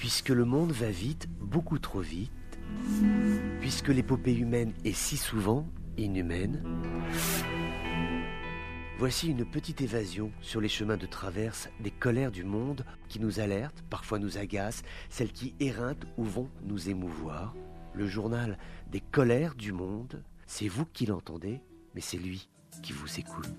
puisque le monde va vite, beaucoup trop vite, puisque l'épopée humaine est si souvent inhumaine. Voici une petite évasion sur les chemins de traverse des colères du monde qui nous alertent, parfois nous agacent, celles qui éreintent ou vont nous émouvoir. Le journal des colères du monde, c'est vous qui l'entendez, mais c'est lui qui vous écoute.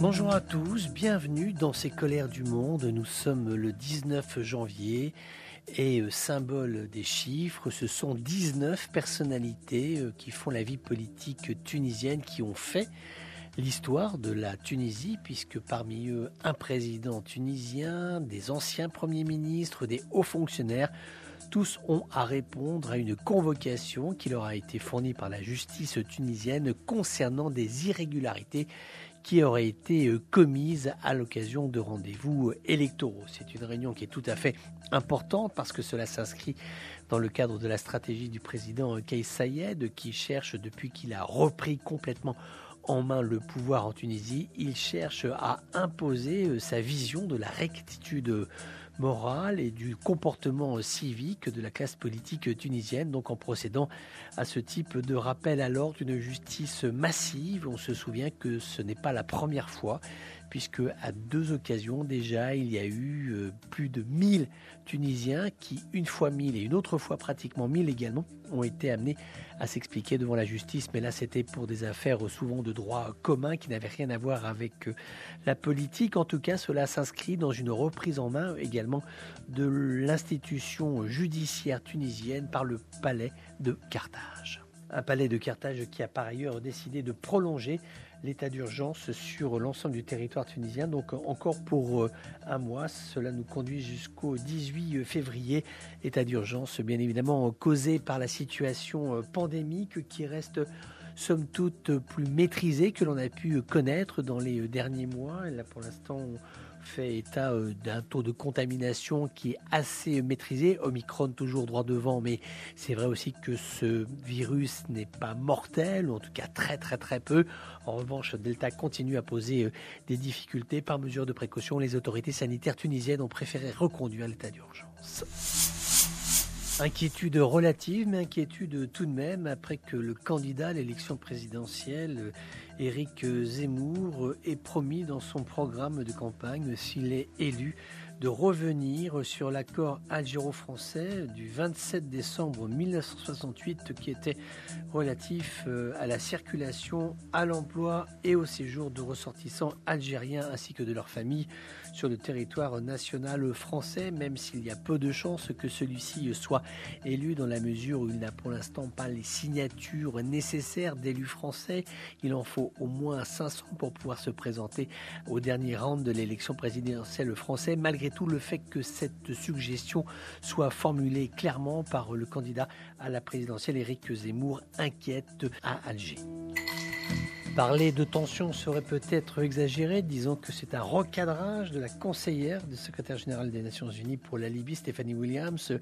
Bonjour à tous, bienvenue dans ces colères du monde. Nous sommes le 19 janvier. Et symbole des chiffres, ce sont 19 personnalités qui font la vie politique tunisienne, qui ont fait l'histoire de la Tunisie, puisque parmi eux, un président tunisien, des anciens premiers ministres, des hauts fonctionnaires, tous ont à répondre à une convocation qui leur a été fournie par la justice tunisienne concernant des irrégularités qui auraient été commises à l'occasion de rendez-vous électoraux. C'est une réunion qui est tout à fait importante parce que cela s'inscrit dans le cadre de la stratégie du président Kaïs Saïed, qui cherche, depuis qu'il a repris complètement en main le pouvoir en Tunisie, il cherche à imposer sa vision de la rectitude morale et du comportement civique de la classe politique tunisienne, donc en procédant à ce type de rappel à l'ordre d'une justice massive. On se souvient que ce n'est pas la première fois, puisque à deux occasions déjà, il y a eu plus de 1000 Tunisiens qui, une fois 1000 et une autre fois pratiquement 1000 également, ont été amenés à s'expliquer devant la justice. Mais là, c'était pour des affaires souvent de droit commun qui n'avaient rien à voir avec la politique. En tout cas, cela s'inscrit dans une reprise en main également de l'institution judiciaire tunisienne par le palais de Carthage. Un palais de Carthage qui a par ailleurs décidé de prolonger l'état d'urgence sur l'ensemble du territoire tunisien, donc encore pour un mois. Cela nous conduit jusqu'au 18 février. État d'urgence, bien évidemment, causé par la situation pandémique qui reste, somme toute, plus maîtrisée que l'on a pu connaître dans les derniers mois. Et là, pour l'instant, on fait état d'un taux de contamination qui est assez maîtrisé. Omicron toujours droit devant, mais c'est vrai aussi que ce virus n'est pas mortel, ou en tout cas très peu. En revanche, Delta continue à poser des difficultés. Par mesure de précaution, les autorités sanitaires tunisiennes ont préféré reconduire l'état d'urgence. Inquiétude relative, mais inquiétude tout de même, après que le candidat à l'élection présidentielle, Éric Zemmour, ait promis dans son programme de campagne, s'il est élu, de revenir sur l'accord algéro-français du 27 décembre 1968 qui était relatif à la circulation, à l'emploi et au séjour de ressortissants algériens ainsi que de leurs familles sur le territoire national français, même s'il y a peu de chances que celui-ci soit élu dans la mesure où il n'a pour l'instant pas les signatures nécessaires d'élus français. Il en faut au moins 500 pour pouvoir se présenter au dernier round de l'élection présidentielle française. Malgré tout, le fait que cette suggestion soit formulée clairement par le candidat à la présidentielle, Éric Zemmour, inquiète à Alger. Parler de tension serait peut-être exagéré, disons que c'est un recadrage de la conseillère du secrétaire général des Nations Unies pour la Libye, Stéphanie Williams,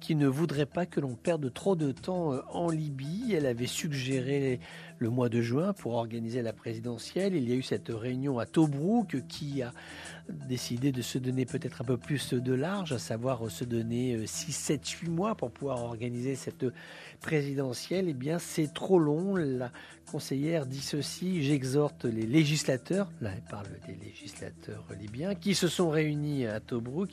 qui ne voudrait pas que l'on perde trop de temps en Libye. Elle avait suggéré le mois de juin pour organiser la présidentielle. Il y a eu cette réunion à Tobrouk qui a décidé de se donner peut-être un peu plus de large, à savoir se donner 6, 7, 8 mois pour pouvoir organiser cette présidentielle. Eh bien, c'est trop long. La conseillère dit ceci: j'exhorte les législateurs, là elle parle des législateurs libyens, qui se sont réunis à Tobrouk,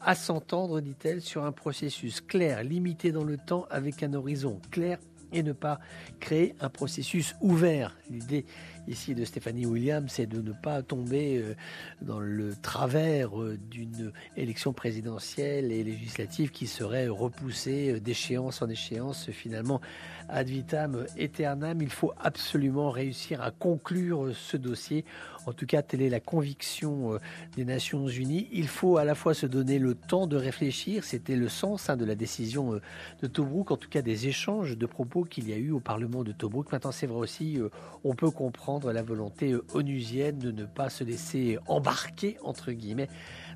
à s'entendre, dit-elle, sur un processus clair, limité dans le temps, avec un horizon clair, et ne pas créer un processus ouvert. L'idée ici de Stéphanie Williams, c'est de ne pas tomber dans le travers d'une élection présidentielle et législative qui serait repoussée d'échéance en échéance, finalement ad vitam aeternam. Il faut absolument réussir à conclure ce dossier. En tout cas, telle est la conviction des Nations Unies. Il faut à la fois se donner le temps de réfléchir. C'était le sens de la décision de Tobrouk, en tout cas des échanges de propos qu'il y a eu au Parlement de Tobrouk. Maintenant, c'est vrai aussi, on peut comprendre la volonté onusienne de ne pas se laisser embarquer, entre guillemets,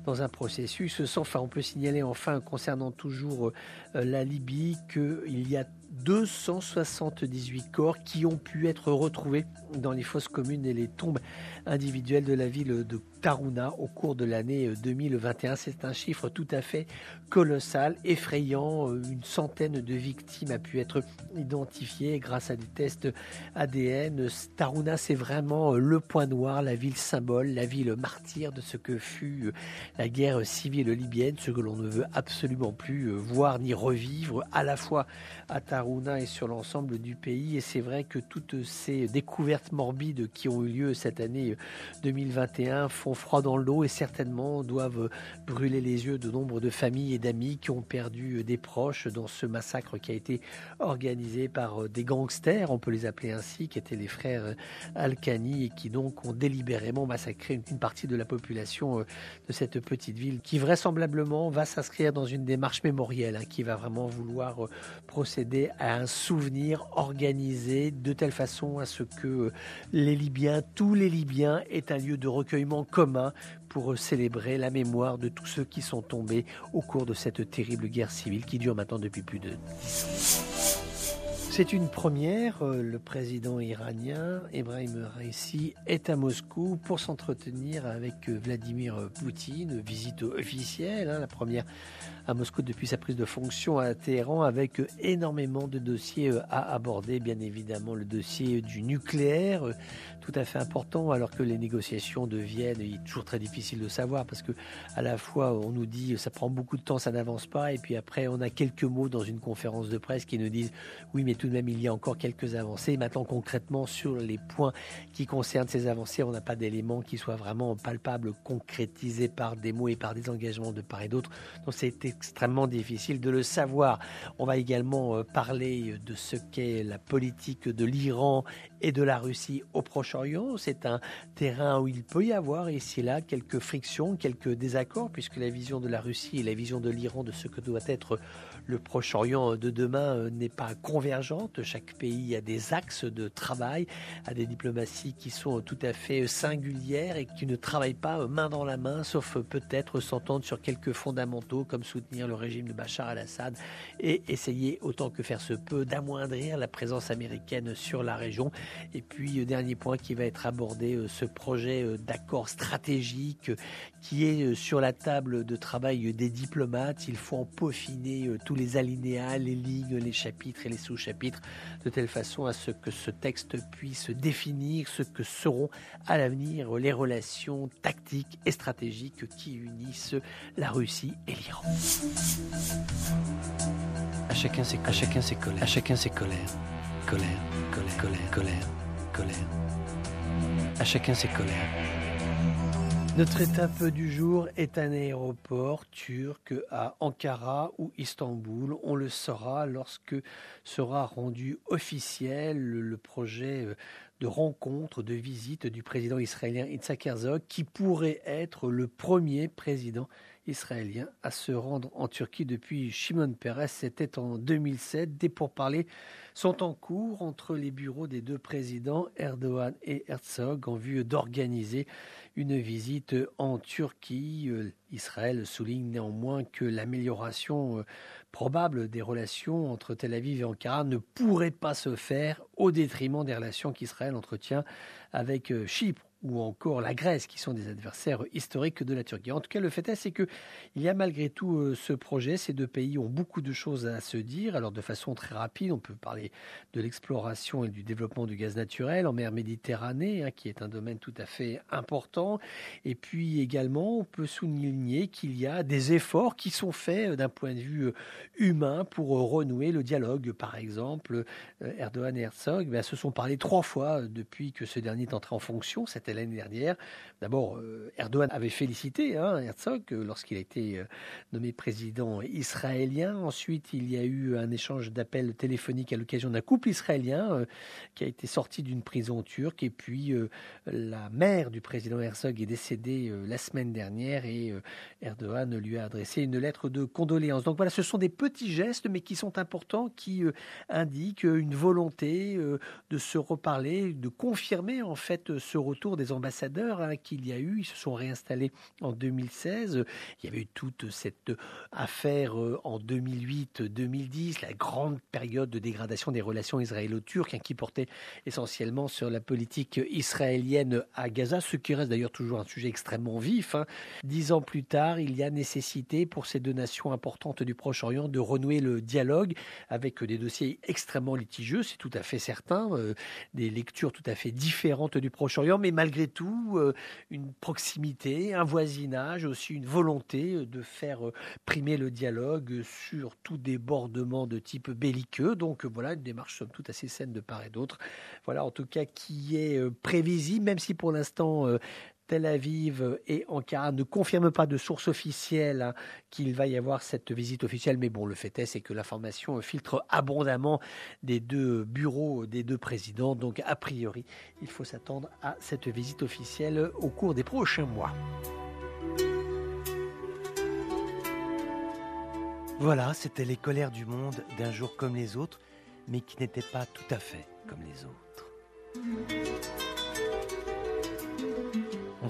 dans un processus sans fin. On peut signaler enfin, concernant toujours la Libye, qu'il y a 278 corps qui ont pu être retrouvés dans les fosses communes et les tombes individuelles de la ville de Tarhuna au cours de l'année 2021. C'est un chiffre tout à fait colossal, effrayant. Une centaine de victimes a pu être identifiée grâce à des tests ADN. Tarhuna, c'est vraiment le point noir, la ville symbole, la ville martyre de ce que fut la guerre civile libyenne, ce que l'on ne veut absolument plus voir ni revivre, à la fois à Tarhuna et sur l'ensemble du pays. Et c'est vrai que toutes ces découvertes morbides qui ont eu lieu cette année 2021 font froid dans le dos et certainement doivent brûler les yeux de nombre de familles et d'amis qui ont perdu des proches dans ce massacre qui a été organisé par des gangsters, on peut les appeler ainsi, qui étaient les frères Alkani et qui donc ont délibérément massacré une partie de la population de cette petite ville qui vraisemblablement va s'inscrire dans une démarche mémorielle, qui va vraiment vouloir procéder à un souvenir organisé de telle façon à ce que les Libyens, tous les Libyens, aient un lieu de recueillement commun pour célébrer la mémoire de tous ceux qui sont tombés au cours de cette terrible guerre civile qui dure maintenant depuis plus de 10 ans. C'est une première. Le président iranien Ebrahim Raisi est à Moscou pour s'entretenir avec Vladimir Poutine, visite officielle, la première à Moscou depuis sa prise de fonction à Téhéran, avec énormément de dossiers à aborder. Bien évidemment, le dossier du nucléaire, tout à fait important, alors que les négociations de Vienne, il est toujours très difficile de savoir parce que à la fois on nous dit ça prend beaucoup de temps, ça n'avance pas, et puis après on a quelques mots dans une conférence de presse qui nous disent oui, mais tout de même, il y a encore quelques avancées. Maintenant, concrètement, sur les points qui concernent ces avancées, on n'a pas d'éléments qui soient vraiment palpables, concrétisés par des mots et par des engagements de part et d'autre. Donc, c'est extrêmement difficile de le savoir. On va également parler de ce qu'est la politique de l'Iran et de la Russie au Proche-Orient. C'est un terrain où il peut y avoir ici et là quelques frictions, quelques désaccords, puisque la vision de la Russie et la vision de l'Iran de ce que doit être le Proche-Orient de demain n'est pas convergente. Chaque pays a des axes de travail, a des diplomaties qui sont tout à fait singulières et qui ne travaillent pas main dans la main, sauf peut-être s'entendre sur quelques fondamentaux comme soutenir le régime de Bachar al-Assad et essayer autant que faire se peut d'amoindrir la présence américaine sur la région. Et puis, dernier point qui va être abordé, ce projet d'accord stratégique qui est sur la table de travail des diplomates. Il faut en peaufiner tous les alinéas, les lignes, les chapitres et les sous-chapitres, de telle façon à ce que ce texte puisse définir ce que seront à l'avenir les relations tactiques et stratégiques qui unissent la Russie et l'Iran. À chacun ses colères, colère, colère, colère, colère, colère. À chacun ses colères. Notre étape du jour est un aéroport turc à Ankara ou Istanbul. On le saura lorsque sera rendu officiel le projet de rencontre, de visite du président israélien Yitzhak Herzog, qui pourrait être le premier président israélien à se rendre en Turquie depuis Shimon Peres. C'était en 2007. Des pourparlers sont en cours entre les bureaux des deux présidents, Erdogan et Herzog, en vue d'organiser une visite en Turquie. Israël souligne néanmoins que l'amélioration probable des relations entre Tel Aviv et Ankara ne pourrait pas se faire au détriment des relations qu'Israël entretient avec Chypre ou encore la Grèce, qui sont des adversaires historiques de la Turquie. En tout cas, le fait est, c'est qu'il y a malgré tout ce projet. Ces deux pays ont beaucoup de choses à se dire. Alors, de façon très rapide, on peut parler de l'exploration et du développement du gaz naturel en mer Méditerranée, qui est un domaine tout à fait important. Et puis également, on peut souligner qu'il y a des efforts qui sont faits d'un point de vue humain pour renouer le dialogue. Par exemple, Erdogan et Herzog se sont parlé 3 fois depuis que ce dernier est entré en fonction. Cette l'année dernière. D'abord, Erdogan avait félicité Herzog lorsqu'il a été nommé président israélien. Ensuite, il y a eu un échange d'appels téléphoniques à l'occasion d'un couple israélien qui a été sorti d'une prison turque. Et puis, la mère du président Herzog est décédée la semaine dernière et Erdogan lui a adressé une lettre de condoléances. Donc voilà, ce sont des petits gestes, mais qui sont importants, qui indiquent une volonté de se reparler, de confirmer en fait ce retour des ambassadeurs qu'il y a eu. Ils se sont réinstallés en 2016. Il y avait eu toute cette affaire en 2008-2010, la grande période de dégradation des relations israélo-turques qui portait essentiellement sur la politique israélienne à Gaza, ce qui reste d'ailleurs toujours un sujet extrêmement vif. 10 ans plus tard, il y a nécessité pour ces deux nations importantes du Proche-Orient de renouer le dialogue avec des dossiers extrêmement litigieux, c'est tout à fait certain, des lectures tout à fait différentes du Proche-Orient, mais malgré tout, une proximité, un voisinage, aussi une volonté de faire primer le dialogue sur tout débordement de type belliqueux. Donc voilà, une démarche somme toute assez saine de part et d'autre. Voilà, en tout cas, qui est prévisible, même si pour l'instant Tel Aviv et Ankara ne confirment pas de source officielle qu'il va y avoir cette visite officielle. Mais bon, le fait est, c'est que l'information filtre abondamment des deux bureaux, des deux présidents. Donc, a priori, il faut s'attendre à cette visite officielle au cours des prochains mois. Voilà, c'était les colères du monde d'un jour comme les autres, mais qui n'étaient pas tout à fait comme les autres. On